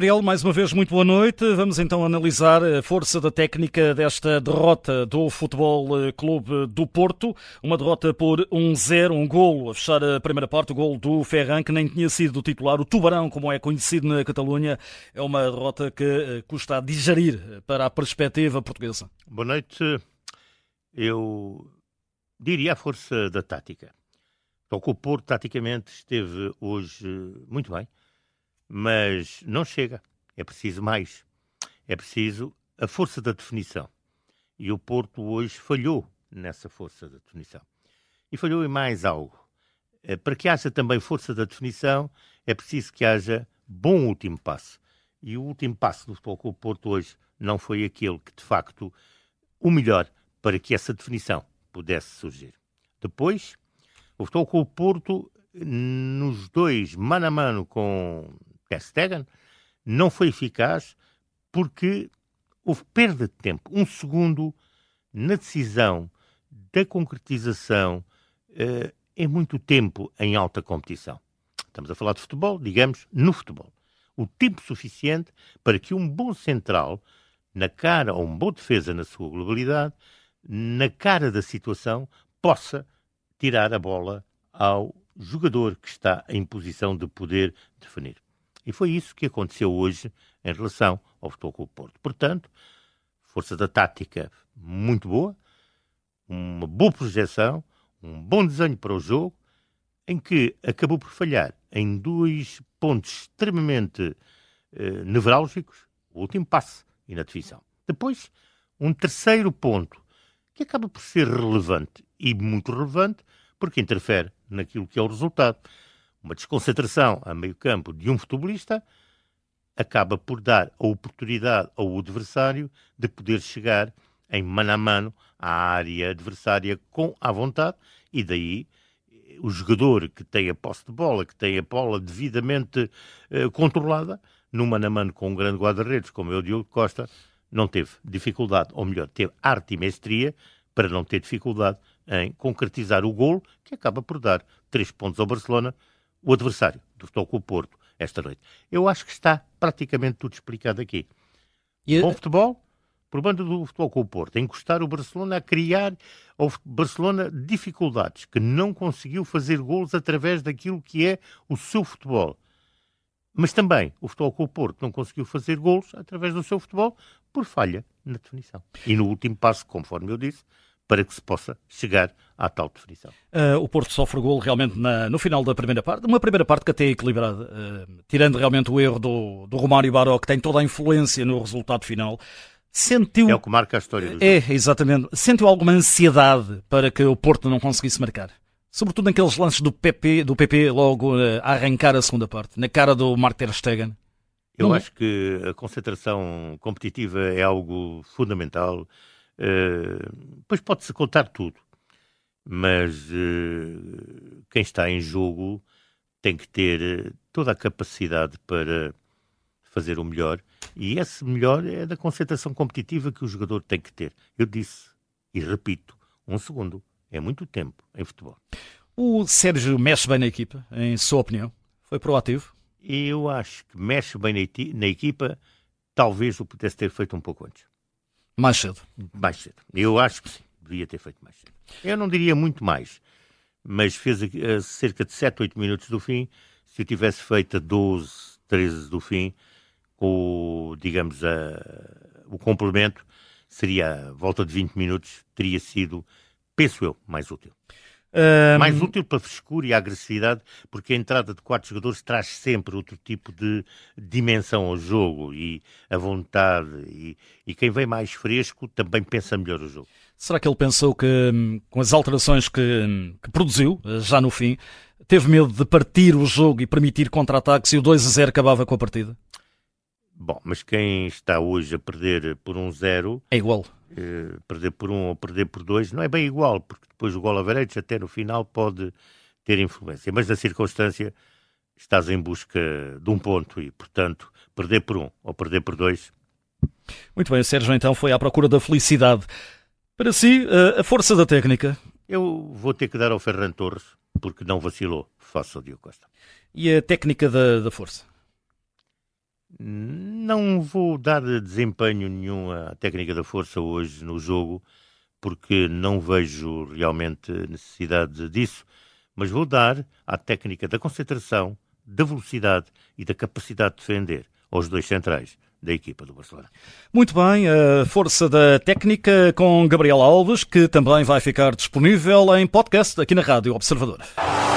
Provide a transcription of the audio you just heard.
Gabriel, mais uma vez muito boa noite. Vamos então analisar a força da técnica desta derrota do Futebol Clube do Porto. Uma derrota por 1-0, um golo a fechar a primeira parte, o golo do Ferran, que nem tinha sido titular. O Tubarão, como é conhecido na Catalunha, é uma derrota que custa a digerir para a perspectiva portuguesa. Boa noite. Eu diria a força da tática. Só que o Porto, taticamente, esteve hoje muito bem, mas não chega. É preciso mais. É preciso a força da definição. E o Porto hoje falhou nessa força da definição. E falhou em mais algo. Para que haja também força da definição, é preciso que haja bom último passo. E o último passo do Futebol Clube do Porto hoje não foi aquele que, de facto, o melhor para que essa definição pudesse surgir. Depois, o Futebol Clube do Porto, nos dois, mano a mano com Ter Stegen, não foi eficaz porque houve perda de tempo. Um segundo na decisão da concretização é muito tempo em alta competição. Estamos a falar de futebol, digamos, no futebol. O tempo suficiente para que um bom central, na cara, ou um bom defesa na sua globalidade, na cara da situação, possa tirar a bola ao jogador que está em posição de poder definir. E foi isso que aconteceu hoje em relação ao Futebol Clube do Porto. Portanto, força da tática muito boa, uma boa projeção, um bom desenho para o jogo, em que acabou por falhar em dois pontos extremamente nevrálgicos, o último passe e na definição. Depois, um terceiro ponto, que acaba por ser relevante, e muito relevante, porque interfere naquilo que é o resultado. Uma desconcentração a meio campo de um futebolista acaba por dar a oportunidade ao adversário de poder chegar em mano a mano à área adversária com à vontade, e daí o jogador que tem a posse de bola, que tem a bola devidamente controlada, no mano a mano com um grande guarda-redes, como é o Diogo Costa, não teve dificuldade, ou melhor, teve arte e mestria para não ter dificuldade em concretizar o golo, que acaba por dar 3 pontos ao Barcelona, o adversário do Futebol Clube do Porto, esta noite. Eu acho que está praticamente tudo explicado aqui. Bom futebol, por banda do Futebol Clube do Porto, encostar o Barcelona a criar ao Barcelona dificuldades, que não conseguiu fazer golos através daquilo que é o seu futebol. Mas também o Futebol Clube do Porto não conseguiu fazer golos através do seu futebol por falha na definição. E no último passo, conforme eu disse, para que se possa chegar à tal definição. O Porto sofre golo realmente no final da primeira parte, uma primeira parte que até é equilibrada, tirando realmente o erro do Romário Baró, que tem toda a influência no resultado final. Sentiu... É o que marca a história do jogo. É, exatamente. Sentiu alguma ansiedade para que o Porto não conseguisse marcar? Sobretudo naqueles lances do PP logo a arrancar a segunda parte, na cara do Mark Ter Stegen. Eu acho que a concentração competitiva é algo fundamental. Pois pode-se contar tudo, mas quem está em jogo tem que ter toda a capacidade para fazer o melhor, e esse melhor é da concentração competitiva que o jogador tem que ter. Eu disse, e repito, 1 segundo é muito tempo em futebol. O Sérgio mexe bem na equipa, em sua opinião? Foi proativo? Eu acho que mexe bem na equipa, talvez o pudesse ter feito um pouco antes. Mais cedo. Mais cedo. Eu acho que sim. Devia ter feito mais cedo. Eu não diria muito mais, mas fez a cerca de 7, 8 minutos do fim. Se eu tivesse feito a 12, 13 do fim, com, digamos, o complemento, seria a volta de 20 minutos, teria sido, penso eu, mais útil. Mais útil para a frescura e a agressividade, porque a entrada de 4 jogadores traz sempre outro tipo de dimensão ao jogo e a vontade, e quem vem mais fresco também pensa melhor o jogo. Será que ele pensou que com as alterações que produziu, já no fim, teve medo de partir o jogo e permitir contra-ataques, e o 2-0 acabava com a partida? Bom, mas quem está hoje a perder por 1-0... É igual. Perder por 1 ou perder por 2 não é bem igual, porque depois o gol average até no final pode ter influência. Mas na circunstância estás em busca de um ponto e, portanto, perder por 1 ou perder por 2... Muito bem, o Sérgio então foi à procura da felicidade. Para si, a força da técnica... Eu vou ter que dar ao Ferran Torres, porque não vacilou face ao Diogo Costa. E a técnica da força? Não vou dar desempenho nenhum à técnica da força hoje no jogo, porque não vejo realmente necessidade disso, mas vou dar à técnica da concentração, da velocidade e da capacidade de defender aos dois centrais da equipa do Barcelona. Muito bem, a força da técnica com Gabriel Alves, que também vai ficar disponível em podcast aqui na Rádio Observadora.